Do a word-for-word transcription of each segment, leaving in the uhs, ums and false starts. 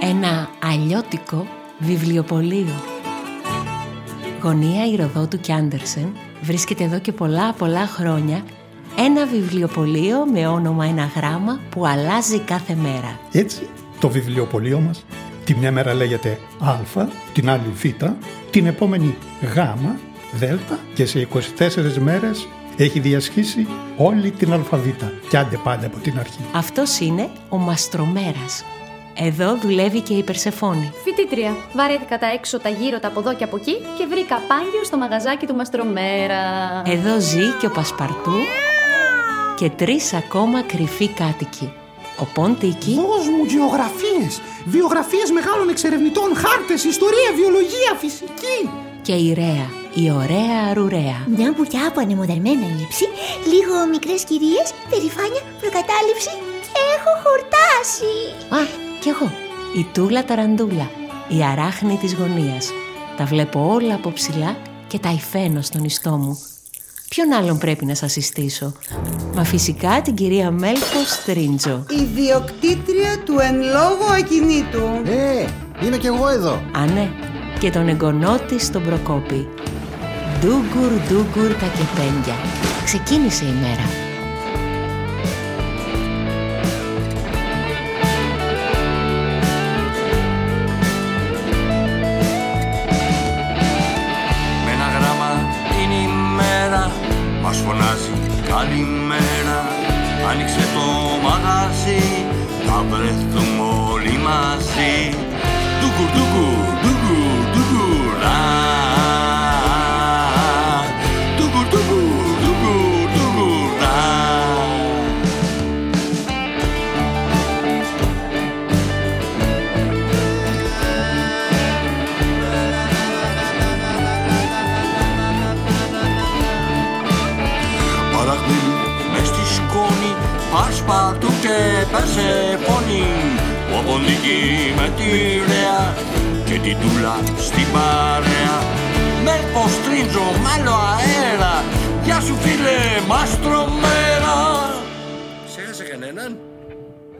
Ένα αλλιώτικο βιβλιοπωλείο. Γωνία Ηροδότου και Άντερσεν βρίσκεται εδώ και πολλά πολλά χρόνια. Ένα βιβλιοπωλείο με όνομα ένα γράμμα που αλλάζει κάθε μέρα. Έτσι το βιβλιοπωλείο μας τη μια μέρα λέγεται Α, την άλλη Β, την επόμενη Γ, Δέλτα και σε είκοσι τέσσερις μέρες έχει διασχίσει όλη την αλφαβήτα και άντε πάντα από την αρχή. Αυτός είναι ο Μαστρομέρας. Εδώ δουλεύει και η Περσεφόνη. Φοιτήτρια, βαρέθηκα τα έξω, τα γύρω, τα από εδώ και από εκεί και βρήκα πάγιο στο μαγαζάκι του Μαστρομέρα. Εδώ ζει και ο Πασπαρτού και τρεις ακόμα κρυφοί κάτοικοι. Ο Πον Τίκι. Δώσ' μου γεωγραφίες, βιογραφίες μεγάλων εξερευνητών, χάρτες, ιστορία, βιολογία, φυσική. Και η Ρέα, η ωραία αρουρέα. Μια μπουριά από ανεμοδερμένα λήψη, λίγο μικρές κυρίες, περηφάνεια, προκατάληψη. Έχω χορτάσει. Α, κι εγώ. Η Τούλα Ταραντούλα, η αράχνη της γωνίας. Τα βλέπω όλα από ψηλά και τα υφαίνω στον ιστό μου. Ποιον άλλον πρέπει να σας συστήσω? Μα φυσικά την κυρία Μέλπω Στρίντζω, ιδιοκτήτρια του εν λόγω ακινήτου. Ε, είμαι κι εγώ εδώ. Α, ναι. Και τον εγγονό της, τον Προκόπη. Ντούγκουρ, ντούγκουρ τα κεπέντια. Ξεκίνησε η μέρα. Μας φωνάζει καλημέρα, άνοιξε το μαγαζί, θα βρεθούμε όλοι μαζί. Ντουγκουρ, ντουγκουρ, ντουγκουρ, ντουγκουρ, ντουγκουρ, ντουγκουρ, ντουγκουρ, ντουγκουρ. Πασπαρτού και Περσεφόνη, ο Πον Τίκι με τη Ρέα και την Τούλα στην παρέα. Μέλπω Στρίντζω, μάλλον αέρα, γεια σου φίλε Μαστρομέρα. Σε έχασε κανέναν?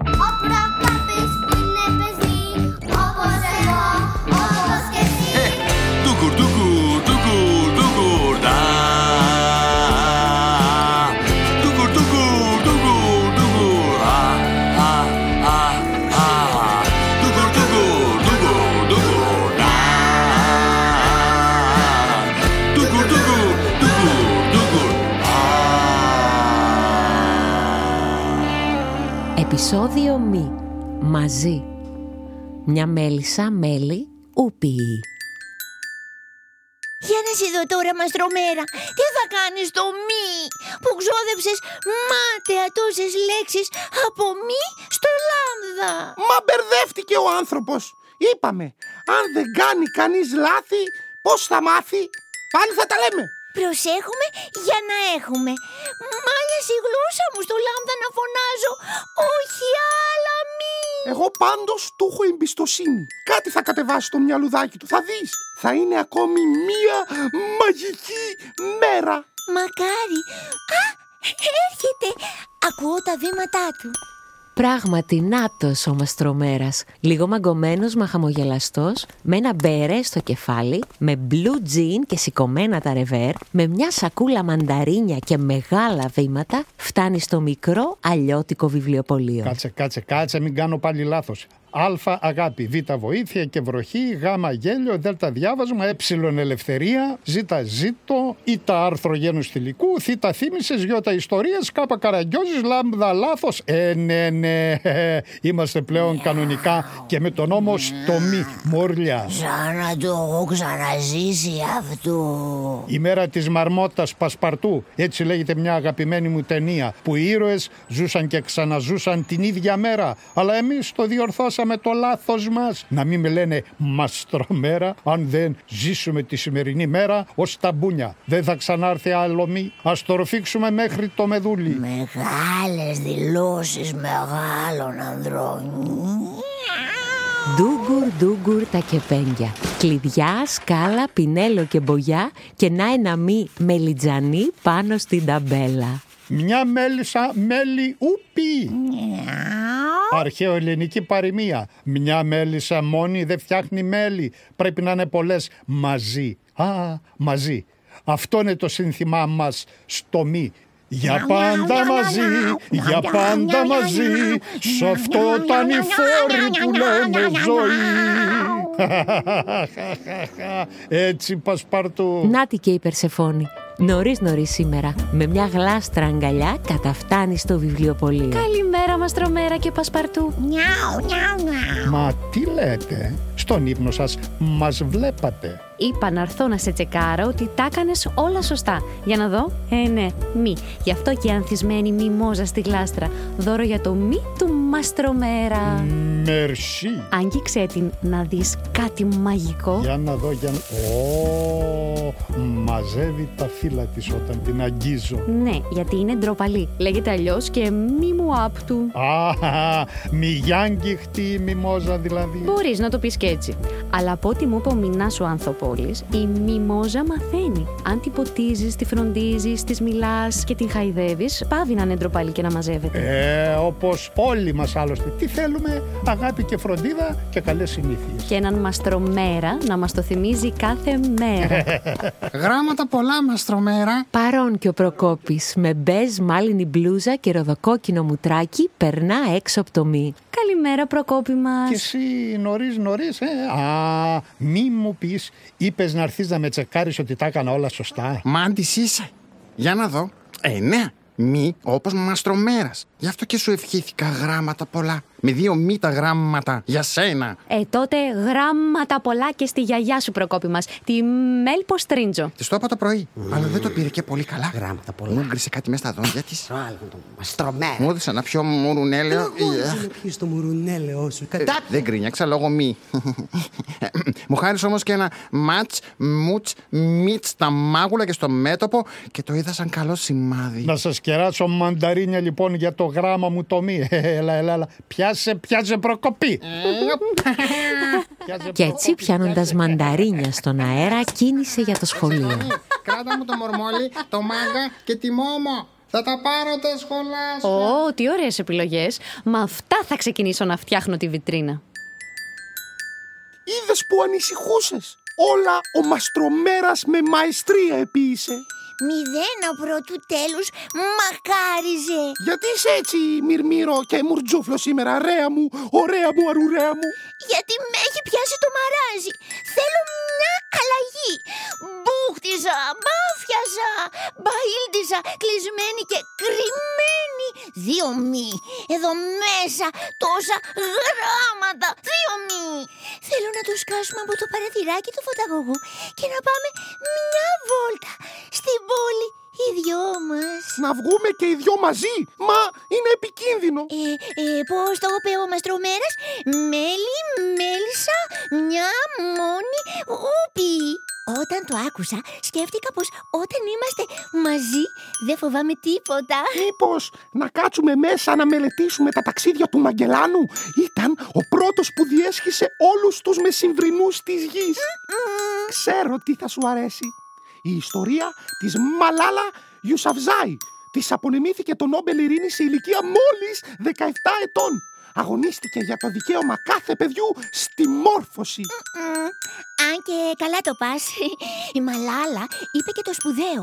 Ο Προκόπης είναι παιδί, όπως εγώ, όπως και εσύ. Ε, ντουγκουρ, ντουγκουρ, ντουγκουρ, ντουγκουρ, Επεισόδιο μη. Μαζί. Μια μέλισσα μέλι ούπιοι. Για να σε δω τώρα, Μαστρομέρα, τι θα κάνεις το μη που ξόδεψες μάταια τόσες λέξεις από μη στο λάμδα? Μα μπερδεύτηκε ο άνθρωπος. Είπαμε, αν δεν κάνει κανείς λάθη, πώς θα μάθει? Πάλι θα τα λέμε. Προσέχουμε για να έχουμε. Μάλιασε η γλώσσα μου στο λάμδα να φωνάζω όχι άλλα μη. Εγώ πάντως του έχω εμπιστοσύνη. Κάτι θα κατεβάσει το μυαλουδάκι του, θα δεις. Θα είναι ακόμη μία μαγική μέρα. Μακάρι. Α, έρχεται. Ακούω τα βήματά του. Πράγματι, νάτος ο Μαστρομέρας. Λίγο μαγκωμένος, μα χαμογελαστός, με ένα μπέρε στο κεφάλι, με μπλου τζιν και σηκωμένα τα ρεβέρ, με μια σακούλα μανταρίνια και μεγάλα βήματα, φτάνει στο μικρό αλλιώτικο βιβλιοπωλείο. Κάτσε, κάτσε, κάτσε, μην κάνω πάλι λάθος. Α, αγάπη, Β, βοήθεια και βροχή, Γ, γέλιο, Δ, διάβασμα, Ε, ελευθερία, Ζ, ζήτο, Ή, άρθρο γένους θηλυκού, Θ, θύμησες, Ι, ιστορίες, Κ, καραγκιόζης, Λ, λάθος. Ε, ναι, ναι, είμαστε πλέον κανονικά και με τον νόμο στο μη, μόρλια. Σαν να το έχω ξαναζήσει αυτό. Η μέρα της Μαρμότας Πασπαρτού, έτσι λέγεται μια αγαπημένη μου ταινία, που οι ήρωες ζούσαν και ξαναζούσαν την ίδια μέρα, αλλά εμείς το διορθώσαμε με το λάθος μας. Να μην με λένε Μαστρομέρα αν δεν ζήσουμε τη σημερινή μέρα ως τα μπούνια. Δεν θα ξανάρθει άλλο μη. Ας το ροφήξουμε μέχρι το μεδούλι. Μεγάλες δηλώσεις μεγάλων ανδρών. Ντούγκουρ, ντούγκουρ τα κεπένια. Κλειδιά, σκάλα, πινέλο και μπογιά. Και να ένα μη μελιτζανί πάνω στην ταμπέλα. Μια μέλισσα μέλι ούπι. αρχαιοελληνική παροιμία. Μια μέλισσα μόνη δεν φτιάχνει μέλι. Πρέπει να είναι πολλές μαζί. Α, μαζί. Αυτό είναι το σύνθημά μας στο μη. Για πάντα μαζί, για πάντα μαζί, σ' αυτό το ανηφόρι που λέμε ζωή. Έτσι, Πασπαρτού. Νάτι και η Περσεφόνη. Νωρίς νωρίς σήμερα, με μια γλάστρα αγκαλιά, καταφτάνει στο βιβλιοπωλείο. Καλημέρα, Μαστρομέρα και Πασπαρτού. Νιάου, νιάου, νιάου. Μα τι λέτε, στον ύπνο σας μας βλέπατε. Είπα να έρθω να σε τσεκάρω ότι τα έκανες όλα σωστά. Για να δω. Ε, ναι, μη. Γι' αυτό και ανθισμένη μιμόζα στη γλάστρα. Δώρο για το μη του Μαστρομέρα. Μερσί. Άγγιξε την να δεις κάτι μαγικό. Για να δω, για να... Ω, μαζεύει τα φύλλα της όταν την αγγίζω. Ναι, γιατί είναι ντροπαλή. Λέγεται αλλιώς και μη μου άπτου. Α, μη γιάνγκιχτη η μιμόζα δηλαδή. Μπορείς να το πεις και έτσι. Αλλά από ό,τι μου είπε ο Μινάς ο Ανθοπόλης, η μιμόζα μαθαίνει. Αν την ποτίζεις, τη φροντίζεις, της μιλάς και την χαϊδεύεις, πάβει να είναι ντροπαλή και να μαζεύεται. Ε, όπως όλοι μας άλλωστε. Τι θέλουμε, αγάπη και φροντίδα και καλές συνήθειες. Και έναν Μαστρομέρα να μας το θυμίζει κάθε μέρα. Γράμματα πολλά, Μαστρομέρα. Παρόν και ο Προκόπης με μπέζ, μάλινη μπλούζα και ροδοκόκκινο μουτράκι περνά έξω από το μη. Καλημέρα, Προκόπη μας. Και εσύ νωρίς νωρίς, ε. Α, μη μου πεις, είπες να έρθεις να με τσεκάρεις ότι τα έκανα όλα σωστά. Μάντης είσαι. Για να δω. Ε, ναι. Μη όπως Μαστρομέρας. Γι' αυτό και σου ευχήθηκα γράμματα πολλά. Με δύο μη τα γράμματα για σένα. Ε, τότε γράμματα πολλά και στη γιαγιά σου, Προκόπη μας. Τη Μέλπω Στρίντζω. Της το είπα το πρωί, mm. αλλά δεν το πήρε και πολύ καλά. Γράμματα πολλά. Μου γκρισε κάτι μέσα στα δόντια της. Μαστρομέρα. Μου έδωσε να πιω μουρουνέλαιο. Μου έδωσε το μουρουνέλαιο σου. Κατά... Ε, δεν γκρίνιαξα λόγω μη. Μου χάρισε όμως και ένα ματς, μουτς, μίτς στα μάγουλα και στο μέτωπο και το είδα σαν καλό σημάδι. Να σας κεράσω μανταρίνια λοιπόν για το γράμμα μου το μη. Έλα, έλα, έλα. Πιάσε, πιάσε Προκοπή. Και έτσι πιάνοντας μανταρίνια στον αέρα κίνησε για το σχολείο. Κράτα μου το μορμόλι, το μάγκα και τη μόμο. Θα τα πάρω τα σχολά. Ω, τι ωραίες επιλογές. Μα αυτά θα ξεκινήσω να φτιάχνω τη βιτρίνα. Είδες που ανησυχούσες. Όλα ο Μαστρομέρας με μαεστρία επίησε. Μηδένα πρώτου τέλους μακάριζε. Γιατί είσαι έτσι μυρμύρο και μουρτζούφλο σήμερα, Ρέα μου, ωραία μου, αρουρέα μου? Γιατί με έχει πιάσει το μαράζι. Θέλω μια αλλαγή. Μπούχτιζα, μπάφιαζα, μπαΐλτιζα, κλεισμένη και κρυμμένη. Δύο μη. Εδώ μέσα τόσα γράμματα. Δύο μη. Θέλω να το σκάσουμε από το παραθυράκι του φωταγωγού και να πάμε μια βόλτα στην πόλη. Οι δυο μας. Να βγούμε και οι δυο μαζί. Μα είναι επικίνδυνο. Ε, ε, πώς το είπε ο Μαστρομέρας? Μέλι, μέλισσα, μια μόνη ούπη. Όταν το άκουσα σκέφτηκα πως όταν είμαστε μαζί δεν φοβάμαι τίποτα. Μήπως να κάτσουμε μέσα να μελετήσουμε τα ταξίδια του Μαγκελάνου? Ήταν ο πρώτος που διέσχισε όλους τους μεσημβρινούς της γης. Mm-mm. Ξέρω τι θα σου αρέσει. Η ιστορία της Μαλάλα Γιουσαφζάι. Της απονεμήθηκε το Νόμπελ Ειρήνης σε ηλικία μόλις δεκαεπτά ετών. Αγωνίστηκε για το δικαίωμα κάθε παιδιού στη μόρφωση. Mm-mm. Αν και καλά το πας. Η Μαλάλα είπε και το σπουδαίο.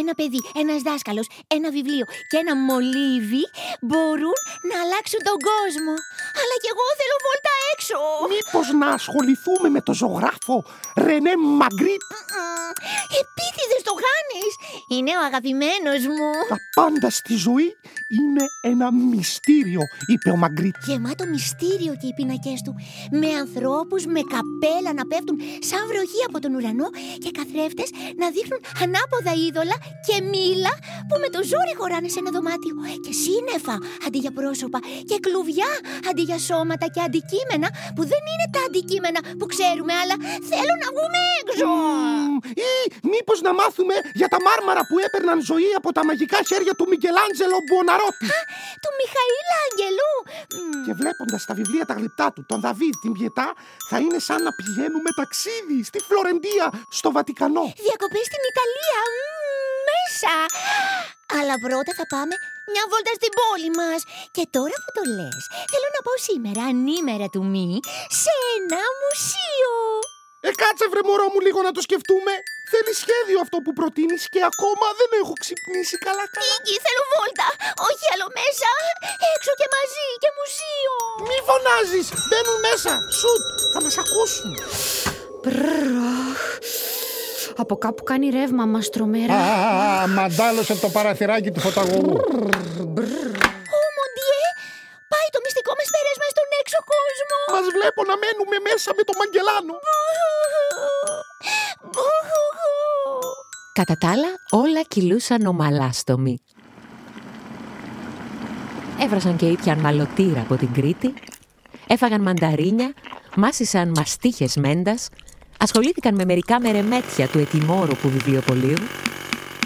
Ένα παιδί, ένας δάσκαλος, ένα βιβλίο και ένα μολύβι μπορούν να αλλάξουν τον κόσμο. Αλλά κι εγώ θέλω βόλτα έξω. Μήπως να ασχοληθούμε με το ζωγράφο Ρενέ Μαγκρίτ? Επίτηδες το κάνεις. Είναι ο αγαπημένος μου. Τα πάντα στη ζωή είναι ένα μυστήριο, είπε ο Μαγκρίτ. Γεμάτο μυστήριο και οι πινακές του. Με ανθρώπους με καπέλα να πέφτουν σαν βροχή από τον ουρανό και καθρέφτες να δείχνουν ανάποδα είδωλα και μήλα που με το ζόρι χωράνε σε ένα δωμάτιο. Και σύννεφα αντί για πρόσωπα και κλουβιά αντί για σώματα και αντικείμενα που δεν είναι τα αντικείμενα που ξέρουμε, αλλά θέλουν να βγούμε έξω. Mm, ή μήπως να μάθουμε για τα μάρμαρα που έπαιρναν ζωή από τα μαγικά χέρια του Μικελάντζελο Μπουοναρότι. Α, του Μιχαήλα Αγγελού. Και βλέποντας τα βιβλία τα γλυπτά του, τον Δαβίδ, την Πιετά, θα είναι σαν να πηγαίνουμε ταξίδι στη Φλωρεντία, στο Βατικανό. Διακοπές στην Ιταλία. Μ, μέσα. Αλλά πρώτα θα πάμε μια βόλτα στην πόλη μας. Και τώρα που το λες, θέλω να πάω σήμερα, ανήμερα του μη, σε ένα μουσείο. Ε, κάτσε βρε μωρό μου λίγο να το σκεφτούμε. Θέλει σχέδιο αυτό που προτείνεις και ακόμα δεν έχω ξυπνήσει καλά καλά. Τίκι, θέλω βόλτα, όχι άλλο μέσα. Έξω και μαζί και μουσείο. Μη φωνάζεις, μπαίνουν μέσα, σουτ, θα μας ακούσουν. Από κάπου κάνει ρεύμα Μαστρομέρα. Α, μαντάλωσε το παραθυράκι του φωταγωγού. Όμοντιε, πάει το μυστικό μας πέρασμα στον έξω κόσμο. Μας βλέπω να μένουμε μέσα με το Μαγκελάνο. Κατά τα άλλα, όλα κυλούσαν ομαλά στο μη. Έβρασαν και ήπιαν μαλωτήρα από την Κρήτη, έφαγαν μανταρίνια, μάσησαν μαστίχες μέντας, ασχολήθηκαν με μερικά μερεμέτια του ετοιμόρροπου βιβλιοπωλείου,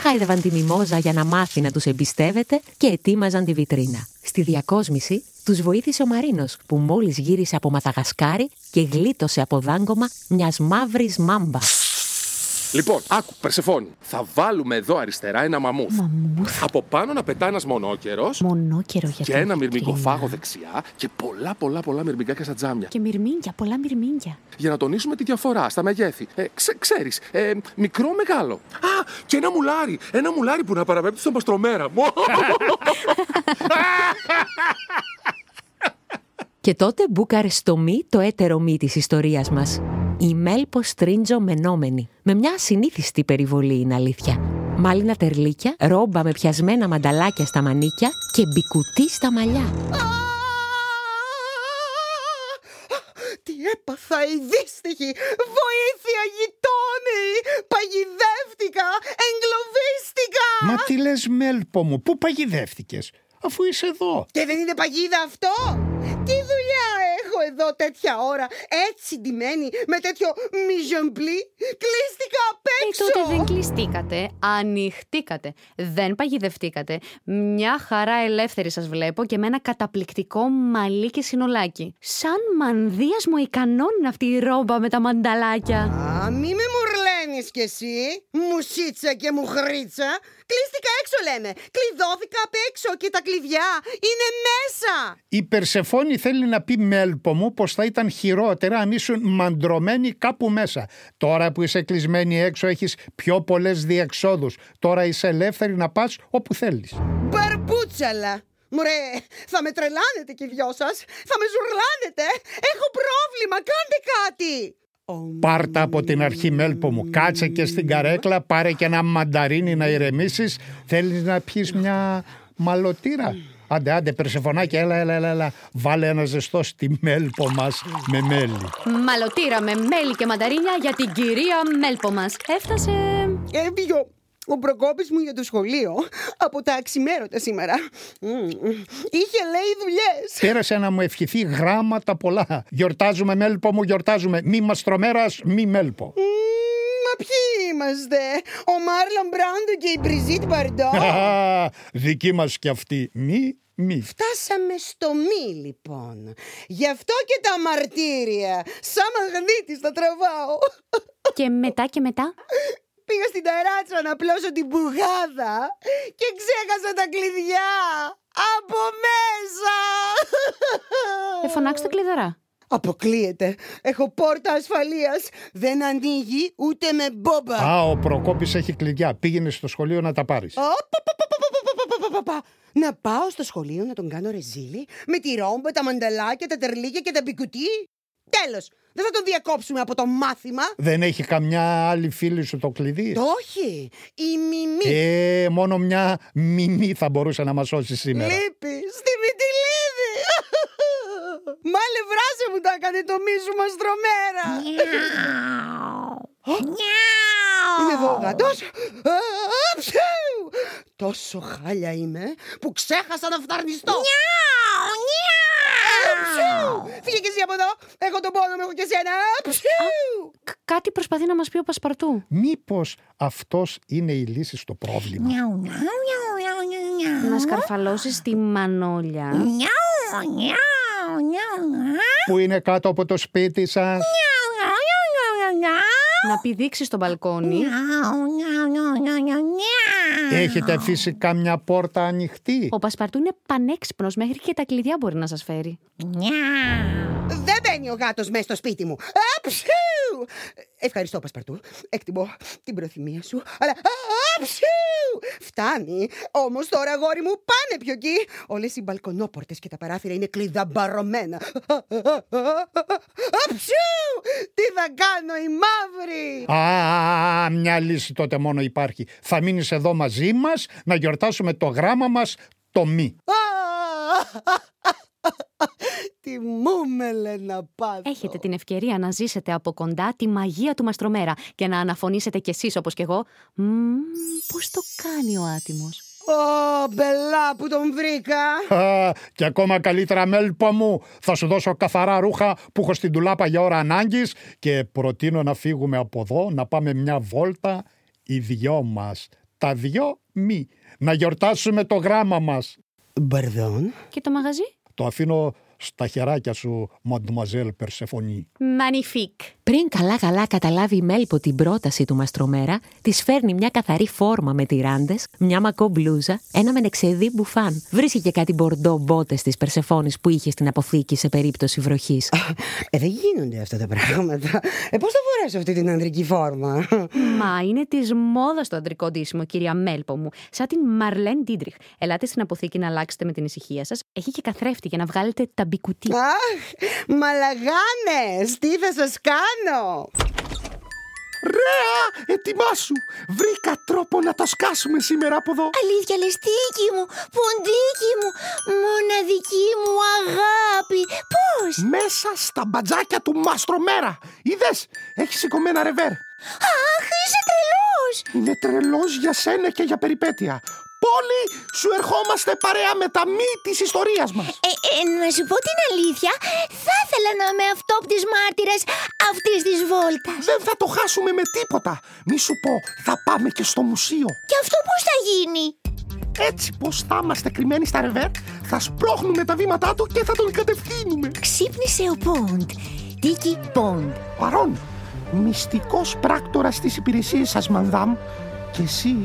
χάιδευαν τη μιμόζα για να μάθει να τους εμπιστεύεται και ετοίμαζαν τη βιτρίνα. Στη διακόσμηση τους βοήθησε ο Μαρίνος, που μόλις γύρισε από Ματαγασκάρι και γλίτωσε από δάγκωμα μιας μαύρης μάμπας. Λοιπόν, άκου, Περσεφόνη, θα βάλουμε εδώ αριστερά ένα μαμούθ. Μαμούθ. Από πάνω να πετά ένας μονόκερος. Μονόκερο για και ένα μυρμικοφάγο δεξιά και πολλά πολλά πολλά μυρμικάκια στα τζάμια. Και μυρμήγκια, πολλά μυρμήγκια. Για να τονίσουμε τη διαφορά στα μεγέθη. Ε, ξε, ξέρεις, ε, μικρό μεγάλο. Α, και ένα μουλάρι. Ένα μουλάρι που να παραπέμπτει στον Μαστρομέρα. Και τότε μπούκαρε στο μη το έτερο μη της ιστορίας μας. Η Μέλπω Στρίντζω μενόμενη, με μια ασυνήθιστη περιβολή είναι αλήθεια. Μάλινα τερλίκια, ρόμπα με πιασμένα μανταλάκια στα μανίκια και μπικουτί στα μαλλιά. Τι έπαθα η δύστυχη, βοήθεια γειτόνι, παγιδεύτηκα, εγκλωβίστηκα. Μα τι λες Μέλπω μου, πού παγιδεύτηκες, αφού είσαι εδώ? Και δεν είναι παγίδα αυτό? Τι δουλειά έχω εδώ τέτοια ώρα, έτσι ντυμένη, με τέτοιο μιζεμπλί? Κλείστηκα απ' έξω. Ε, τότε δεν κλειστήκατε, ανοιχτήκατε, δεν παγιδευτήκατε. Μια χαρά ελεύθερη σας βλέπω και με ένα καταπληκτικό μαλλί και συνολάκι. Σαν μανδύας μου ικανώνουν αυτή η ρόμπα με τα μανταλάκια. Α, μη με μουρλαίνεις κι εσύ, μουσίτσα και μουχρίτσα. Κλείστηκα έξω λέμε, κλειδώθηκα απ' έξω και τα κλειδιά είναι μέσα. Η Περσεφόνη θέλει να πει Μέλπω μου πως θα ήταν χειρότερα αν ήσουν μαντρωμένη κάπου μέσα. Τώρα που είσαι κλεισμένη έξω έχεις πιο πολλές διεξόδους. Τώρα είσαι ελεύθερη να πας όπου θέλεις. Μπαρμπούτσαλα. Μωρέ, θα με τρελάνετε κι οι δυο σας, θα με ζουρλάνετε, έχω πρόβλημα, κάντε κάτι. Πάρτα από την αρχή Μέλπω μου, κάτσε και στην καρέκλα, πάρε και ένα μανταρίνι να ηρεμήσεις. Θέλεις να πιεις μια μαλωτήρα? Άντε, άντε, Περσεφωνάκια, έλα, έλα, έλα, έλα. Βάλε ένα ζεστό στη Μέλπω μας με μέλι. Μαλωτήρα με μέλι και μανταρίνια για την κυρία Μέλπω μας. Έφτασε... Έφυγε ο Προκόπης μου για το σχολείο από τα αξιμέρωτα σήμερα. Είχε λέει δουλειές. Πέρασε να μου ευχηθεί γράμματα πολλά. Γιορτάζουμε Μέλπω μου, γιορτάζουμε. Μη Μαστρομέρας, μη Μέλπω. Μα ποιοι είμαστε, ο Μάρλον Μπράντο και η Μπριζίτ Μπαρντό? Δική μας κι αυτή, μη μη. Φτάσαμε στο μη λοιπόν. Γι' αυτό και τα μαρτύρια. Σαν μαγνήτης τα τραβάω. Και μετά και μετά πήγα στην ταράτσα να πλώσω την πουγάδα και ξέχασα τα κλειδιά από μέσα. Ε, φωνάξε το κλειδαρά. Αποκλείεται. Έχω πόρτα ασφαλείας. Δεν ανοίγει ούτε με μπόμπα. Α, ο Προκόπης έχει κλειδιά. Πήγαινε στο σχολείο να τα πάρεις. Να πάω στο σχολείο να τον κάνω ρεζίλι με τη ρόμπα, τα μανταλάκια, τα τερλίκια και τα μπικουτί. Τέλος. Δεν θα τον διακόψουμε από το μάθημα. Δεν έχει καμιά άλλη φίλη σου το κλειδί? Το όχι. Η Μιμή. Ε, μόνο μια Μιμή θα μπορούσε να μας σώσει σήμερα. Λείπει. Στη Μητυλίδη. Μάλε βράσε μου τα έκανε το μίσου Μαστρομέρα. Είμαι εδώ γαντός. Τόσο χάλια είμαι που ξέχασα να φταρνιστώ. Φύγε και εσύ από εδώ. Έχω τον πόνο μου, έχω και σένα. Κάτι προσπαθεί να μας πει ο Πασπαρτού. Μήπως αυτός είναι η λύση στο πρόβλημα? Να σκαρφαλώσεις τη Μανόλια που είναι κάτω από το σπίτι σας. Να πηδήξεις στο μπαλκόνι. Έχετε αφήσει καμιά πόρτα ανοιχτή? Ο Πασπαρτού είναι πανέξυπνος, μέχρι και τα κλειδιά μπορεί να σας φέρει. Δεν μπαίνει ο γάτος μέσα στο σπίτι μου. Αψού! Ευχαριστώ, Πασπαρτού. Εκτιμώ την προθυμία σου, αλλά. Αψού! Φτάνει. Όμως τώρα, αγόρι μου, πάνε πιο εκεί. Όλες οι μπαλκονόπορτες και τα παράθυρα είναι κλειδαμπαρωμένα. Αψού! Τι θα κάνω, η μαύρη! Α, μια λύση τότε μόνο υπάρχει. Θα μείνεις εδώ μαζί μας να γιορτάσουμε το γράμμα μας, το μη. Τι μούμελε να πάθω. Έχετε την ευκαιρία να ζήσετε από κοντά τη μαγεία του Μαστρομέρα και να αναφωνήσετε κι εσείς όπως κι εγώ. Μμμ, πώς το κάνει ο άτιμος. Ω, μπελά που τον βρήκα. Α, και ακόμα καλύτερα, Μέλπω μου, θα σου δώσω καθαρά ρούχα που έχω στην τουλάπα για ώρα ανάγκης και προτείνω να φύγουμε από εδώ, να πάμε μια βόλτα οι δυο μας. Τα δυο μη. Να γιορτάσουμε το γράμμα μας. Μπαρδόν. Και το μαγαζί. Το αφήνω στα χεράκια σου, Μαντμουαζέλ Περσεφόνη. Μανιφίκ. Πριν καλά-καλά καταλάβει η Μέλπω την πρόταση του Μαστρομέρα, της φέρνει μια καθαρή φόρμα με τυράντες, μια μακό μπλούζα, ένα μενεξεδί μπουφάν. Βρίσκει και κάτι μπορντό μπότες της Περσεφόνης που είχε στην αποθήκη σε περίπτωση βροχής. Ε, δεν γίνονται αυτά τα πράγματα. Ε, πώς θα φορέσω αυτή την ανδρική φόρμα? Μα είναι της μόδας το ανδρικό ντύσιμο, κυρία Μέλπω μου. Σαν την Μαρλέν Ντίτριχ. Ελάτε στην αποθήκη να αλλάξετε με την ησυχία σας. Έχει και καθρέφτη για να βγάλετε τα μπικουτί. Αχ, μαλαγάνες, τι θα σας κάνω? Ρέα, ετοιμάσου! Βρήκα τρόπο να τα σκάσουμε σήμερα από εδώ. Αλήθεια λες, Τίκι μου, ποντίκι μου, μοναδική μου αγάπη. Πώς? Μέσα στα μπατζάκια του Μαστρομέρα. Είδες, έχει σηκωμένα ρεβέρ. Αχ, είσαι τρελός. Είναι τρελός για σένα και για περιπέτεια. Όλοι σου ερχόμαστε παρέα με τα μη της ιστορίας μας. Ε, ε, να σου πω την αλήθεια, θα ήθελα να είμαι αυτόπτης μάρτυρας αυτής της βόλτας. Δεν θα το χάσουμε με τίποτα. Μη σου πω, θα πάμε και στο μουσείο. Και αυτό πώς θα γίνει? Έτσι πως θα είμαστε κρυμμένοι στα ρεβέρ, θα σπρώχνουμε τα βήματά του και θα τον κατευθύνουμε. Ξύπνησε ο Πόντ. Τίκι Πόντ. Παρόν, μυστικός πράκτορας της υπηρεσίας σας, Μανδάμ. Και εσύ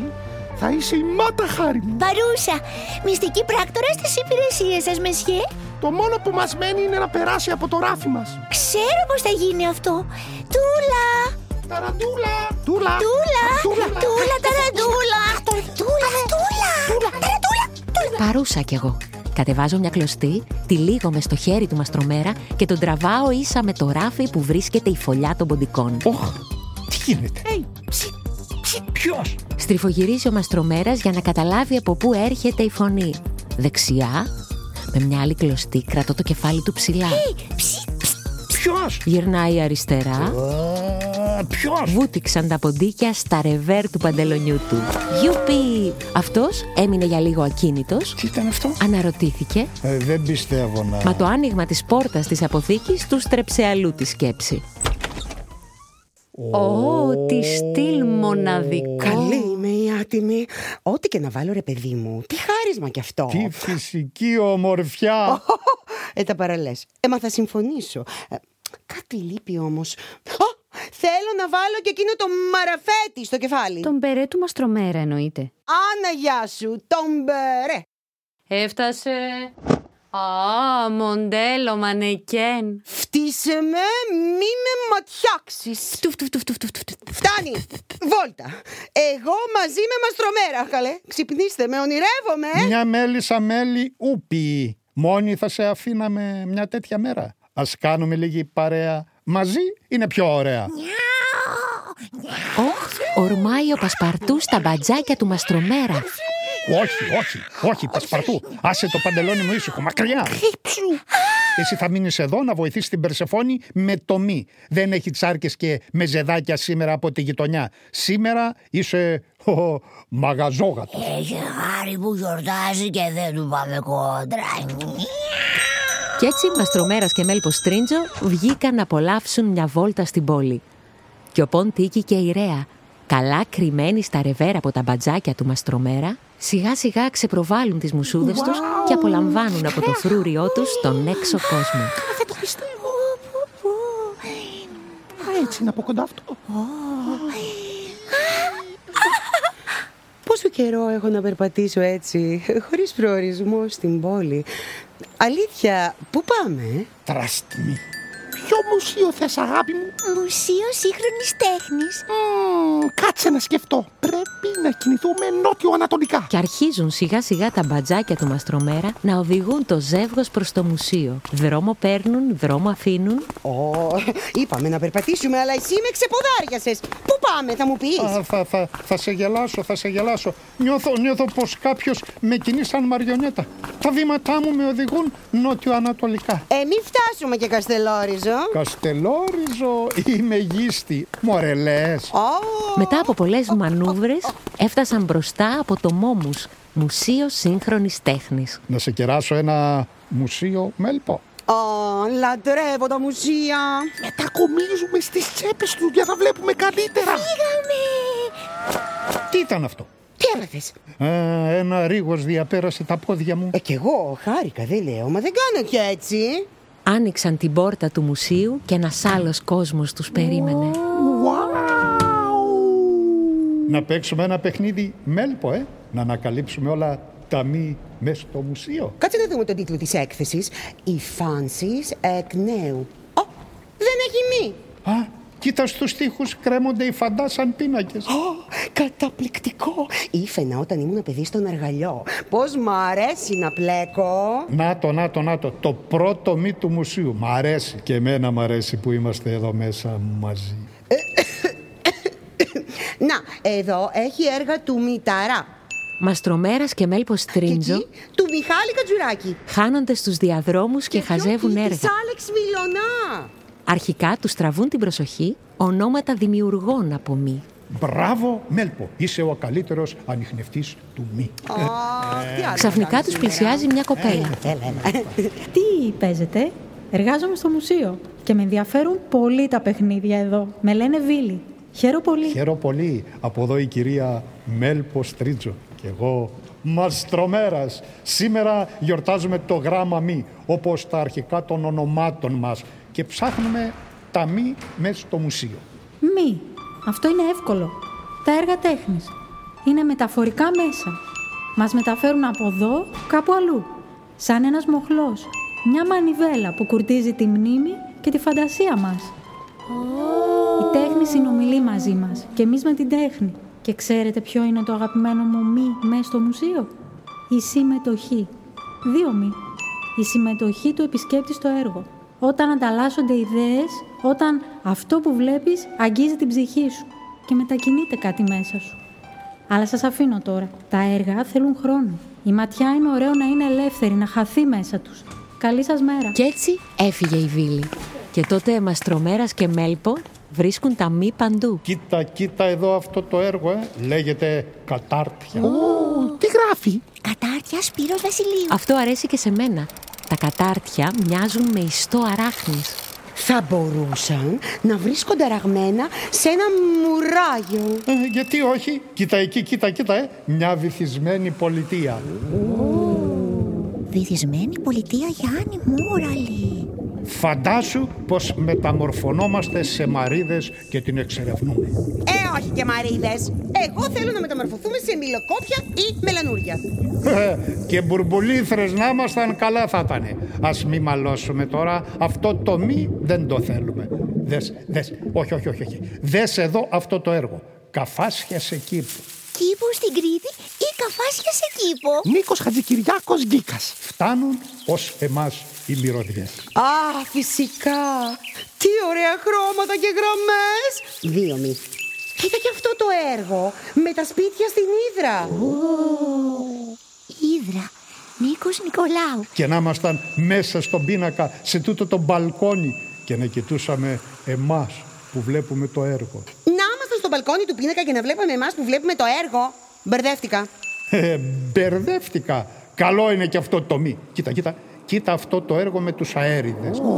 θα είσαι η Μάτα, χάρη μου. Παρούσα, μυστική πράκτορα στις υπηρεσίες σας, μεσιέ. Το μόνο που μας μένει είναι να περάσει από το ράφι μας. Ξέρω πως θα γίνει αυτό. Τούλα Ταραντούλα. Τούλα Τούλα Τούλα Ταραντούλα. Τούλα Τούλα Ταραντούλα. Παρούσα κι εγώ. Κατεβάζω μια κλωστή, τη λύγομαι στο χέρι του Μαστρομέρα και τον τραβάω ίσα με το ράφι που βρίσκεται η φωλιά των ποντικών. Ωχ, τι γίνεται? Ποιος? Στριφογυρίζει ο Μαστρομέρας για να καταλάβει από πού έρχεται η φωνή. Δεξιά, με μια άλλη κλωστή κρατώ το κεφάλι του ψηλά. Hey, ψι, ψι, ποιος? Γυρνάει αριστερά. Uh, ποιος? Βούτυξαν τα ποντίκια στα ρεβέρ του παντελονιού του. Γιουπί! Αυτός έμεινε για λίγο ακίνητος. Τι ήταν αυτό? Αναρωτήθηκε. Ε, δεν πιστεύω να. Μα το άνοιγμα της πόρτας της αποθήκης του στρεψε αλλού τη σκέψη. Ω, τι στυλ μοναδικό. Καλή είμαι η άτιμη. Ό,τι και να βάλω, ρε παιδί μου. Τι χάρισμα κι αυτό. Τι φυσική ομορφιά. Ε, τα παραλές. Ε, μα θα συμφωνήσω. Κάτι λείπει όμως. Θέλω να βάλω και εκείνο το μαραφέτη στο κεφάλι. Τον μπερέ του Μαστρομέρα εννοείται. Άνα γεια σου, τον μπερέ. Έφτασε. Α, μοντέλο μανεκέν. Φτύσε με, μη με ματιάξεις. Φτάνει, βόλτα. Εγώ μαζί με Μαστρομέρα, καλέ. Ξυπνήστε με, ονειρεύομαι. Μια μέλισσα μέλι ούπι. Μόνοι θα σε αφήναμε μια τέτοια μέρα. Ας κάνουμε λίγη παρέα. Μαζί είναι πιο ωραία. Οχ, ορμάει ο Πασπαρτού στα μπατζάκια του Μαστρομέρα. Όχι, όχι, όχι, Πασπαρτού. Άσε το παντελόνι μου ήσυχο, μακριά. Εσύ θα μείνεις εδώ να βοηθήσεις την Περσεφόνη με το μη. Δεν έχει τσάρκες και μεζεδάκια σήμερα από τη γειτονιά. Σήμερα είσαι μαγαζόγατος. Έχει χάρη που γιορτάζει και δεν του πάμε κόντρα. Κι έτσι Μαστρομέρας και Μέλπω Στρίντζω βγήκαν να απολαύσουν μια βόλτα στην πόλη. Και ο Πον Τίκι και η Ρέα, καλά κρυμμένοι στα ρεβέρα από τα μπατζάκια του Μαστρομέρα, σιγά σιγά ξεπροβάλλουν τις μουσούδες wow. τους και απολαμβάνουν από το φρούριό τους τον έξω κόσμο. Δεν το πιστεύω. Α, έτσι είναι από κοντά αυτό. πόσο καιρό έχω να περπατήσω έτσι, χωρίς προορισμό στην πόλη. Αλήθεια, πού πάμε? Trust me. Ποιο μουσείο θες, αγάπη μου? Μουσείο σύγχρονης τέχνης. Mm, κάτσε να σκεφτώ. Πρέπει να κινηθούμε νότιο-ανατολικά. Και αρχίζουν σιγά-σιγά τα μπατζάκια του Μαστρομέρα να οδηγούν το ζεύγος προς το μουσείο. Δρόμο παίρνουν, δρόμο αφήνουν. Oh, είπαμε να περπατήσουμε, αλλά εσύ με ξεποδάριασες. Πού πάμε, θα μου πεις? Α, θα, θα, θα σε γελάσω, θα σε γελάσω. Νιώθω, νιώθω πως κάποιος με κινεί σαν μαριονέτα. Τα βήματά μου με οδηγούν νότιο-ανατολικά. Ε, μην φτάσουμε και Καστελόριζο. Καστελόριζο ή Μεγίστη, μορελές. Oh. Μετά από πολλές μανούβρες έφτασαν μπροστά από το Μόμους, Μουσείο Σύγχρονης Τέχνης. Να σε κεράσω ένα μουσείο Μέλπω. Oh, λατρεύω τα μουσεία. Μετακομίζουμε στις τσέπες του για να βλέπουμε καλύτερα. Φύγαμε. Τι ήταν αυτό? Τι έπαθες? Ε, ένα ρίγος διαπέρασε τα πόδια μου. Ε, κι εγώ χάρηκα, δεν λέω, μα δεν κάνω και έτσι. Άνοιξαν την πόρτα του μουσείου και ένας άλλος κόσμος τους περίμενε. Wow. Να παίξουμε ένα παιχνίδι Μέλπω, ε? Να ανακαλύψουμε όλα τα μη μέσα στο μουσείο. Κάτσε να δούμε τον τίτλο της έκθεσης. Υφάνσεις εκ νέου. Ω, δεν έχει μη. Α, κοίτα στους τοίχους, κρέμονται οι φαντά σαν πίνακες. Ω, καταπληκτικό. Ήφαινα όταν ήμουν παιδί στον αργαλιό. Πώς μ' αρέσει να πλέκω. Να το, να το, να το. Το πρώτο μη του μουσείου. Μ' αρέσει. Και εμένα μ' αρέσει που είμαστε εδώ μέσα μαζί. Να, εδώ έχει έργα του Μηταρά. Μαστρομέρας και Μέλπω Στρίντζω. Και εκεί, του Μιχάλη Κατζουράκη. Χάνονται στους διαδρόμους και, και χαζεύουν έργα. Της Άλεξ Μιλονά. Αρχικά τους τραβούν την προσοχή ονόματα δημιουργών από μη. Μπράβο, Μέλπω. Είσαι ο καλύτερος ανιχνευτής του μη. Oh, ε, ξαφνικά τους πλησιάζει μια κοπέλα. Ε, ε, ε, ε. Τι παίζετε? Εργάζομαι στο μουσείο και με ενδιαφέρουν πολύ τα παιχνίδια εδώ. Με λένε Βίλη. Χαίρο πολύ. Χαίρο πολύ. Από εδώ η κυρία Μέλπω Στρίντζω. Και εγώ Μαστρομέρας. Σήμερα γιορτάζουμε το γράμμα μη, όπως τα αρχικά των ονομάτων μας. Και ψάχνουμε τα μη μέσα στο μουσείο. Μη. Αυτό είναι εύκολο. Τα έργα τέχνης είναι μεταφορικά μέσα. Μας μεταφέρουν από εδώ κάπου αλλού. Σαν ένας μοχλός. Μια μανιβέλα που κουρτίζει τη μνήμη και τη φαντασία μας. Oh. Η τέχνη συνομιλεί μαζί μας και εμείς με την τέχνη. Και ξέρετε ποιο είναι το αγαπημένο μου μη μέσα στο μουσείο? Η συμμετοχή. Δύο μη. Η συμμετοχή του επισκέπτη στο έργο. Όταν ανταλλάσσονται ιδέες, όταν αυτό που βλέπεις αγγίζει την ψυχή σου και μετακινείται κάτι μέσα σου. Αλλά σας αφήνω τώρα. Τα έργα θέλουν χρόνο. Η ματιά είναι ωραίο να είναι ελεύθερη, να χαθεί μέσα τους. Καλή σας μέρα. Κι έτσι έφυγε η Βίλη. Και τότε Μαστρομέρας και Μέλπω βρίσκουν τα μη παντού. Κοίτα, κοίτα εδώ αυτό το έργο, ε. Λέγεται Κατάρτια. Ω, oh, τι γράφει? Κατάρτια Σπύρος Βασιλείου. Αυτό αρέσει και σε μένα. Τα κατάρτια μοιάζουν με ιστό αράχνης. Θα μπορούσαν να βρίσκονται ραγμένα σε ένα μουράγιο. Ε, γιατί όχι? Κοίτα εκεί, κοίτα, κοίτα, ε. Μια βυθισμένη πολιτεία. Βυθισμένη πολιτεία Γιάννη Μόραλη. Φαντάσου πως μεταμορφωνόμαστε σε μαρίδες και την εξερευνούμε. Ε, όχι και μαρίδες. Εγώ θέλω να μεταμορφωθούμε σε μιλοκόπια ή μελανούρια. Και μπουρμπουλήθρες να ήμασταν, καλά θα ήτανε. Ας μη μαλώσουμε τώρα. Αυτό το μη δεν το θέλουμε. Δες, δες, όχι, όχι, όχι, όχι. Δες εδώ αυτό το έργο. Καφάσια σε κήπο. Κήπο στην Κρήτη ή καφάσια σε κήπο? Νίκος Χατζηκυριάκος Γκίκας. Φτάνουν ως εμάς οι μυρωδιές. Α, φυσικά. Τι ωραία χρώματα και γραμμές. Δύο μη. Κοίτα και αυτό το έργο με τα σπίτια στην Ύδρα. Ύδρα. Νίκος Νικολάου. Και να ήμασταν μέσα στον πίνακα, σε τούτο το μπαλκόνι, και να κοιτούσαμε εμάς που βλέπουμε το έργο. Να ήμασταν στο μπαλκόνι του πίνακα και να βλέπαμε εμάς που βλέπουμε το έργο. Μπερδεύτηκα. Ε, μπερδεύτηκα. Καλό είναι και αυτό το μη. Κοίτα, κοίτα. Κοίτα αυτό το έργο με τους αέριδες. Ω,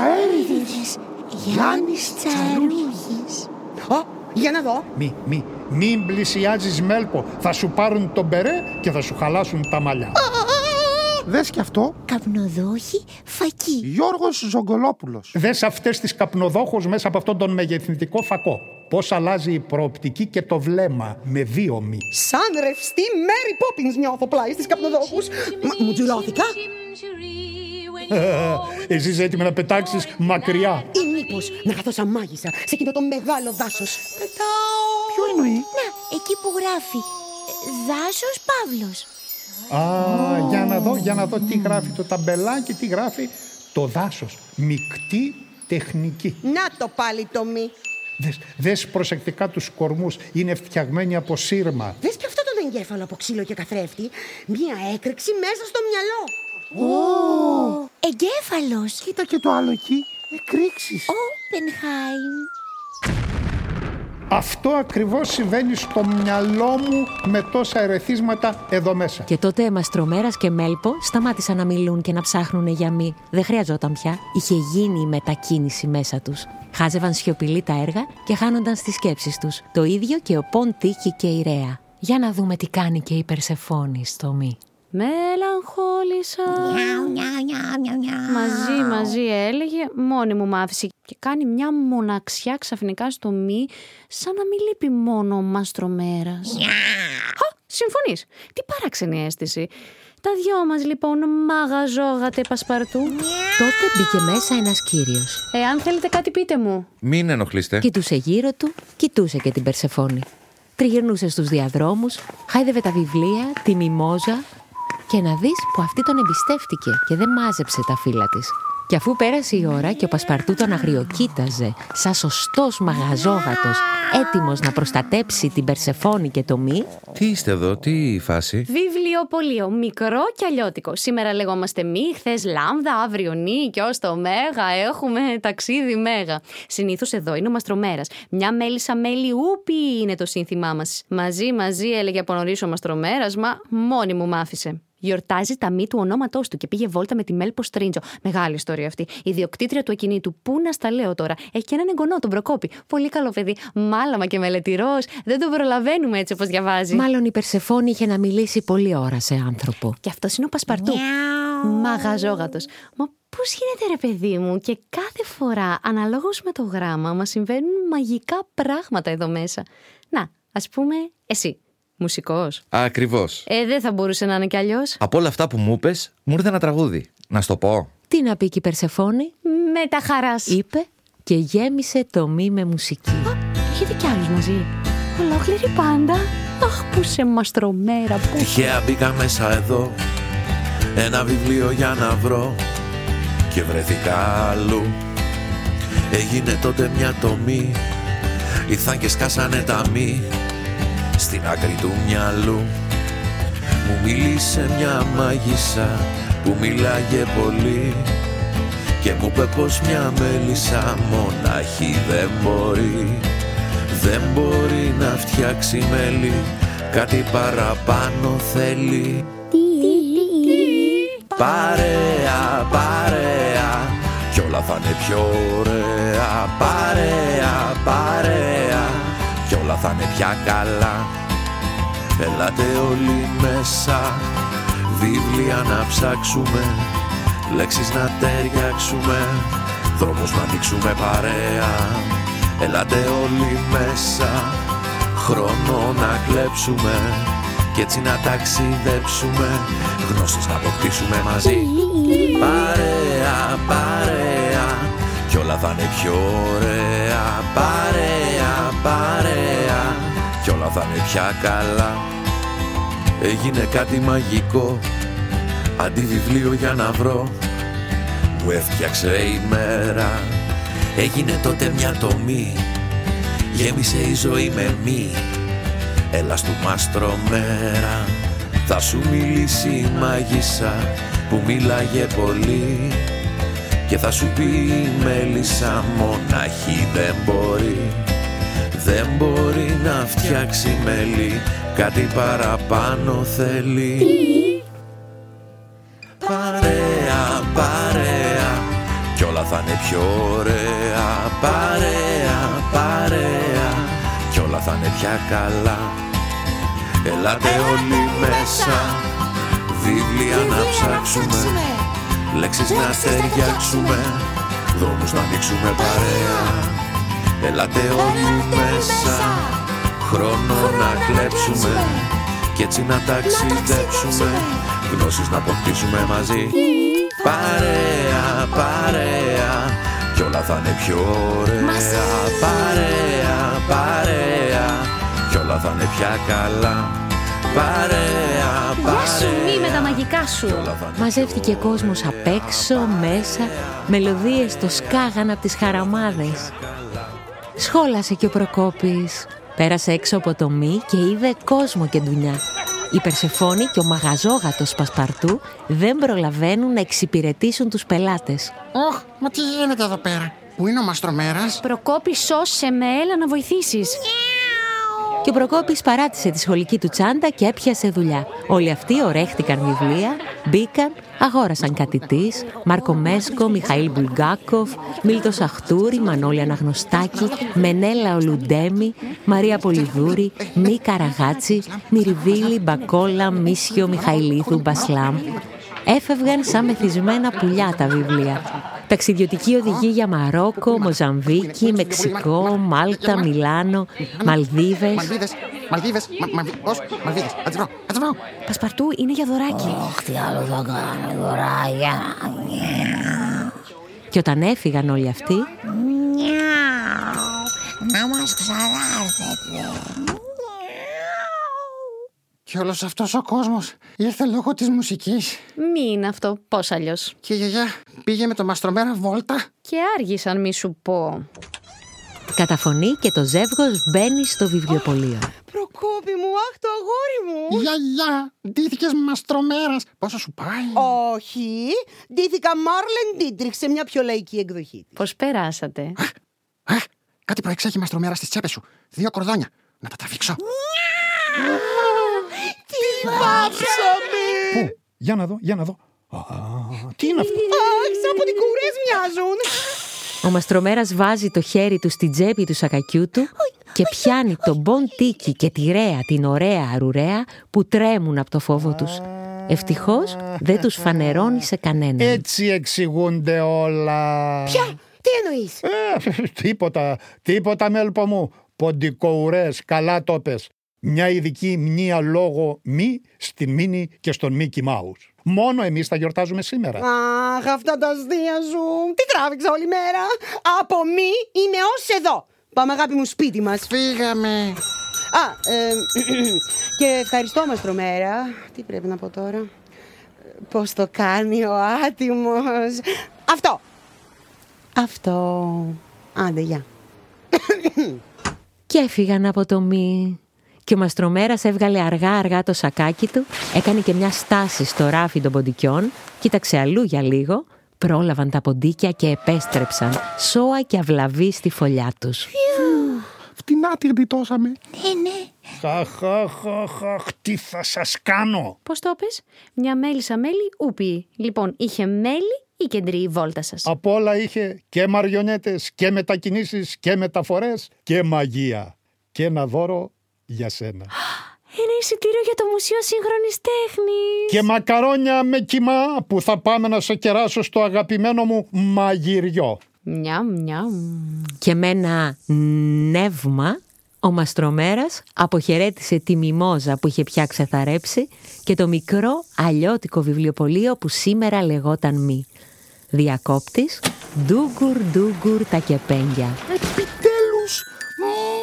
αέριδες. Γιάννης Τσαελούγης. Ω, για να δω. Μη, μη, μην πλησιάζεις, Μέλπω. Θα σου πάρουν τον μπερέ και θα σου χαλάσουν τα μαλλιά. Δες και αυτό. Καπνοδόχοι φακοί. Γιώργος Ζογκολόπουλος. Δες αυτές τις καπνοδόχους μέσα από αυτόν τον μεγεθυντικό φακό. πώς αλλάζει η προοπτική και το βλέμμα με βίωμη. Σαν ρευστή Μέρι Πόπινς νιώθω πλάι στις καπνοδόχους. Μου τζουρώθηκα. Εσύ είσαι έτοιμη να πετάξεις μακριά. Ή μήπως να καθώ σαν μάγισσα σε εκείνο το μεγάλο δάσος. Πετάω. Ποιο εννοεί? Να, εκεί που γράφει δάσος Παύλος. Α, oh. για να δω, για να δω τι γράφει το ταμπελάκι, τι γράφει το δάσος. Μικτή τεχνική. Να το πάλι το μη. Δες, δες προσεκτικά τους κορμούς, είναι φτιαγμένοι από σύρμα. Δες και αυτό τον εγκέφαλο από ξύλο και καθρέφτη. Μία έκρηξη μέσα στο μυαλό. Ω, oh. εγκέφαλος. Κοίτα και το άλλο εκεί, εκρήξεις. Οπενχάιμ. Αυτό ακριβώς συμβαίνει στο μυαλό μου με τόσα ερεθίσματα εδώ μέσα. Και τότε Μαστρομέρας και Μέλπω σταμάτησαν να μιλούν και να ψάχνουν για μη. Δεν χρειαζόταν πια. Είχε γίνει η μετακίνηση μέσα τους. Χάζευαν σιωπηλή τα έργα και χάνονταν στις σκέψεις τους. Το ίδιο και ο Πον Τίκι και η Ρέα. Για να δούμε τι κάνει και η Περσεφόνη στο μη. Μελαγχόλησα. Μαζί, μαζί έλεγε, μόνη μου μ' άφησε. Και κάνει μια μοναξιά ξαφνικά στο μη, σαν να μην λείπει μόνο ο Μαστρομέρας. Χα, συμφωνείς. Τι παράξενη αίσθηση. Τα δυο μας λοιπόν μαγαζόγατε Πασπαρτού. Τότε μπήκε μέσα ένας κύριος. Εάν θέλετε κάτι πείτε μου. Μην ενοχλείστε. Κοιτούσε γύρω του, κοιτούσε και την Περσεφόνη. Τριγυρνούσε στους διαδρόμους, χάιδευε τα βιβλία, τη μιμόζα. Και να δεις που αυτή τον εμπιστεύτηκε και δεν μάζεψε τα φύλλα της. Και αφού πέρασε η ώρα και ο Πασπαρτού τον αγριοκοίταζε, σαν σωστός μαγαζόγατος, έτοιμος να προστατέψει την Περσεφόνη και το μη. Τι είστε εδώ, τι η φάση? Βιβλιοπωλείο, μικρό και αλλιώτικο. Σήμερα λεγόμαστε μη, χθες λάμδα, αύριο νη και ως το μέγα έχουμε ταξίδι μέγα. Συνήθως εδώ είναι ο Μαστρομέρας. Μια μέλισσα μέλι ούπι είναι το σύνθημά μας. Μαζί, μαζί έλεγε από νωρίς ο Μαστρομέρας, μα μόνη μου μ' άφησε. Γιορτάζει τα μη του ονόματός του και πήγε βόλτα με τη Μέλπω Στρίντζω. Μεγάλη ιστορία αυτή. Η διοκτήτρια του ακινήτου, πού να στα λέω τώρα, έχει και έναν εγγονό, τον Προκόπη. Πολύ καλό παιδί, μάλαμα και μελετηρός. Δεν τον προλαβαίνουμε έτσι όπως διαβάζει. Μάλλον η Περσεφόνη είχε να μιλήσει πολλή ώρα σε άνθρωπο. Και αυτός είναι ο Πασπαρτού. Μαγαζόγατος. Μα πώς γίνεται ρε παιδί μου, και κάθε φορά αναλόγως με το γράμμα μας συμβαίνουν μαγικά πράγματα εδώ μέσα. Να, ας πούμε εσύ. Μουσικός. Ακριβώς. Ε, δεν θα μπορούσε να είναι κι αλλιώς. Από όλα αυτά που μου είπες, μου ήρθε ένα τραγούδι. Να στο πω. Τι να πει και η Περσεφόνη? Με τα χαράς. Είπε και γέμισε το μη με μουσική. Α, έχετε κι άλλους μαζί. Ολόκληρη πάντα. Αχ, που σε Μαστρομέρα, που. Τυχαία μπήκα μέσα εδώ. Ένα βιβλίο για να βρω. Και βρέθηκα αλλού. Έγινε τότε μια τομή. Ήρθαν και σκάσανε τα μη. Στην άκρη του μυαλού μου μίλησε μια μάγισσα που μιλάγε πολύ και μου είπε πως μια μέλισσα μονάχη δεν μπορεί, δεν μπορεί να φτιάξει μέλι, κάτι παραπάνω θέλει. Παρέα, παρέα, κι όλα θα είναι πιο ωραία. Παρέα, παρέα, κι όλα θα είναι πια καλά. Έλατε όλοι μέσα, βιβλία να ψάξουμε, λέξεις να ταιριάξουμε, δρόμους να ανοίξουμε παρέα. Έλατε όλοι μέσα, χρόνο να κλέψουμε, κι έτσι να ταξιδέψουμε, γνώσεις να αποκτήσουμε μαζί. Παρέα, παρέα, κι όλα θα είναι πιο ωραία. Παρέα, παρέα, κι όλα θα είναι πια καλά. Έγινε κάτι μαγικό, αντιβιβλίο για να βρω. Μου έφτιαξε η μέρα, έγινε τότε μια τομή. Γέμισε η ζωή με μη, έλα στου Μαστρομέρα. Θα σου μιλήσει η μάγισσα που μίλαγε πολύ και θα σου πει η μέλισσα μονάχη δεν μπορεί, δεν μπορεί να φτιάξει μέλι, κάτι παραπάνω θέλει. Παρέα, παρέα, κι όλα θα είναι πιο ωραία. Παρέα, παρέα, κι όλα θα είναι πια καλά. Ελάτε όλοι μέσα, βιβλία να ψάξουμε, λέξεις να ταιριάξουμε, δρόμους να ανοίξουμε παρέα. Έλατε όλοι μέσα, χρόνο να κλέψουμε κι έτσι να ταξιδέψουμε, γνώσεις να αποκτήσουμε μαζί. Παρέα, παρέα, κι όλα θα είναι πιο ωραία. Παρέα, παρέα, κι όλα θα είναι πια καλά. Παρέα, παρέα. Γεια σου, μη με τα μαγικά σου. Μαζεύτηκε κόσμος απ' έξω, μέσα. Μελωδίες το σκάγαν απ' τις χαραμάδες. Σχόλασε και ο Προκόπης. Πέρασε έξω από το μη και είδε κόσμο και ντουνιά. Η Περσεφόνη και ο μαγαζόγατος Πασπαρτού δεν προλαβαίνουν να εξυπηρετήσουν τους πελάτες. Ωχ, μα τι γίνεται εδώ πέρα? Πού είναι ο Μαστρομέρας? Προκόπη, σώσε με, έλα να βοηθήσεις. Yeah. Και ο Προκόπης παράτησε τη σχολική του τσάντα και έπιασε δουλειά. Όλοι αυτοί ορέχτηκαν βιβλία, μπήκαν, αγόρασαν Κατητής, Μάρκο Μέσκο, Μιχαήλ Μπουλγκάκοφ, Μίλτο Σαχτούρη, Μανώλη Αναγνωστάκη, Μενέλα Ολουντέμι, Μαρία Πολυδούρη, Μη Καραγάτσι, Μυριβίλη, Μπακόλα, Μίσιο, Μιχαηλίδου, Μπασλάμ. Έφευγαν σαν μεθυσμένα πουλιά τα βιβλία. Ταξιδιωτική οδηγή για Μαρόκο, Μοζαμβίκη, Μεξικό, Μάλτα, Μιλάνο, Μαλδίβες. Μαλδίβες, Μαλδίβες, ατσβρώ, ατσβρώ. Πασπαρτού, είναι για δωράκι. Ωχ, τι άλλο θα κάνω, δωράκια. Και όταν έφυγαν όλοι αυτοί... Να μας ξαλάζετε. Και όλος αυτός ο κόσμος ήρθε λόγω της μουσικής. Μη είναι αυτό, πώς αλλιώς. Και η γιαγιά πήγε με το Μαστρομέρα βόλτα. Και άργησαν, μη σου πω. Καταφωνεί και το ζεύγος μπαίνει στο βιβλιοπωλείο. Προκόπη μου, αχ, το αγόρι μου. Γιαγιά, ντύθηκες Μαστρομέρας. Πόσο σου πάει? Όχι, ντύθηκα Μάρλεν Ντίτριχ σε μια πιο λαϊκή εκδοχή. Πώς περάσατε? Αχ, αχ, κάτι προεξέχει Μαστρομέρα στις τσέπες σου. Δύο κορδόνια, να τα τραβήξω. Τι βάψαμε! Πού, για να δω, για να δω. Α, τι είναι αυτό? Αχ, σαν ποτικούρες μοιάζουν. Ο Μαστρομέρας βάζει το χέρι του στην τσέπη του σακακιού του και πιάνει τον Μπον Τίκι και τη Ρέα, την ωραία αρουρέα, που τρέμουν από το φόβο τους. Ευτυχώς δεν τους φανερώνει σε κανέναν. Έτσι εξηγούνται όλα. Ποια, τι εννοείς? Ε, τίποτα, τίποτα Μέλπω μου. Ποντικοουρές, καλά το πες. Μια ειδική μνήα λόγω μη στην Μίνη και στον Μίκι Μάους. Μόνο εμείς τα γιορτάζουμε σήμερα. Αχ, αυτά τα αστεία σου. Τι τράβηξα όλη μέρα. Από μη είμαι ως εδώ. Πάμε αγάπη μου σπίτι μας. Φύγαμε. Α, ε, και ευχαριστώ Μαστρομέρα. Τι πρέπει να πω τώρα? Πώς το κάνει ο άτιμος. Αυτό. Αυτό. Άντε, γεια. Και έφυγαν από το μη. Και ο Μαστρομέρας έβγαλε αργά-αργά το σακάκι του, έκανε και μια στάση στο ράφι των ποντικιών, κοίταξε αλλού για λίγο, πρόλαβαν τα ποντίκια και επέστρεψαν, σώα και αυλαβή στη φωλιά τους. Φτηνά τη γλιτώσαμε. Ναι, ναι. Χαχαχαχαχ, τι θα σας κάνω. Πώς το πες? Μια μέλισσα μέλι ούπι. Λοιπόν, είχε μέλι ή κεντρή η βόλτα σας? Απ' όλα είχε και μαριονέτες και μετακινήσεις και μεταφορές και μαγεία. Και ένα δώρο... για σένα. Ένα εισιτήριο για το Μουσείο Σύγχρονης Τέχνης. Και μακαρόνια με κιμά που θα πάμε να σε κεράσω στο αγαπημένο μου μαγειριό. Μιαμ, μιαμ. Και με ένα νεύμα ο Μαστρομέρας αποχαιρέτησε τη μιμόζα που είχε πια ξεθαρέψει και το μικρό αλλιώτικο βιβλιοπωλείο που σήμερα λεγόταν Μη. Διακόπτης, ντούγκουρ ντούγκουρ τα κεπέγγια.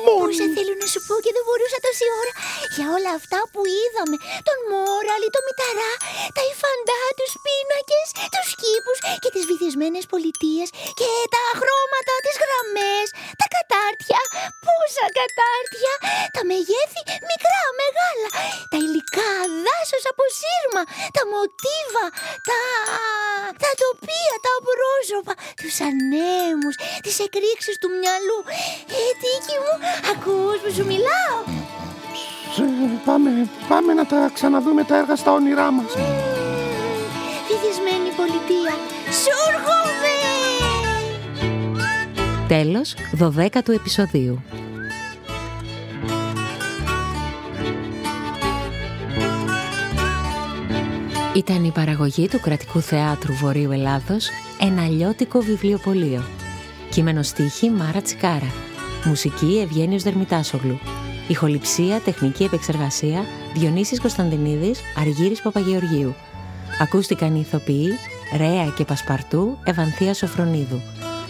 Πόσα θέλω να σου πω και δεν μπορούσα τόση ώρα για όλα αυτά που είδαμε. Τον Μόραλη, τον Μηταρά, τα υφαντά, τους πίνακες, τους κήπους και τις βυθισμένες πολιτείες και τα χρώματα, τις γραμμές, τα κατάρτια, πόσα κατάρτια, τα μεγέθη μικρά, μεγάλα, τα υλικά, δάσος από σύρμα, τα μοτίβα, τα, τα τοπία, τα πρόσωπα, τους ανέμους, τις εκρήξεις του μυαλού. Ε, Τίκι μου, ακούς που σου μιλάω? Πάμε, πάμε να τα ξαναδούμε τα έργα στα όνειρά μας. Βυθισμένη πολιτεία, σου έρχομαι! Τέλος δωδέκατου επεισοδίου. Ήταν η παραγωγή του Κρατικού Θεάτρου Βορείου Ελλάδος, ένα αλλιώτικο βιβλιοπωλείο. Κείμενο στίχη Μάρα Τσικάρα. Μουσική Ευγένιος Δερμιτάσογλου. Ηχοληψία, τεχνική επεξεργασία Διονύσης Κωνσταντινίδης, Αργύρης Παπαγεωργίου. Ακούστηκαν οι ηθοποιοί Ρέα και Πασπαρτού, Ευανθία Σοφρονίδου.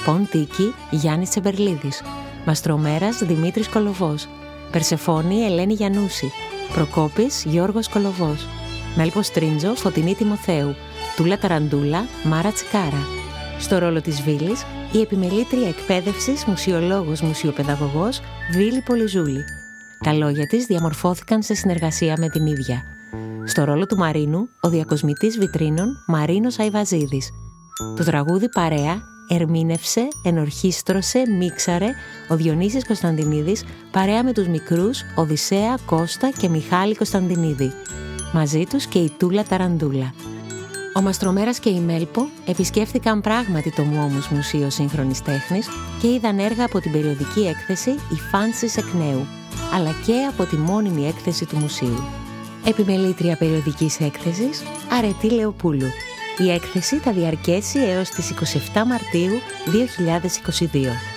Πον Τίκι, Γιάννης Τσεμπερλίδης. Μαστρομέρας, Δημήτρης Κολοβός. Περσεφόνη, Ελένη Γιαννούση. Προκόπης, Γιώργος Κολοβός. Μέλπω Στρίντζω, Φωτεινή Τιμοθέου. Τούλα Ταραντούλα, Μάρα Τσικάρα. Στο ρόλο της Βίλης, η επιμελήτρια εκπαίδευσης, μουσιολόγος, μουσιοπαιδαγωγός Βίλη Πολυζούλη. Τα λόγια της διαμορφώθηκαν σε συνεργασία με την ίδια. Στο ρόλο του Μαρίνου, ο διακοσμητής βιτρίνων Μαρίνος Αϊβαζίδης. Το τραγούδι «Παρέα» ερμήνευσε, ενορχίστρωσε, μίξαρε ο Διονύσης Κωνσταντινίδης παρέα με τους μικρούς Οδυσσέα, Κώστα και Μιχάλη Κωνσταντινίδη. Μαζί τους και η Τούλα Ταραντούλα. Ο Μαστρομέρας και η Μέλπω επισκέφθηκαν πράγματι το Μουόμους Μουσείο Σύγχρονης Τέχνης και είδαν έργα από την περιοδική έκθεση «Υφάνσεις εκ νέου», αλλά και από τη μόνιμη έκθεση του μουσείου. Επιμελήτρια περιοδικής έκθεσης Αρετή Λεοπούλου. Η έκθεση θα διαρκέσει έως τις είκοσι εφτά Μαρτίου δύο χιλιάδες είκοσι δύο.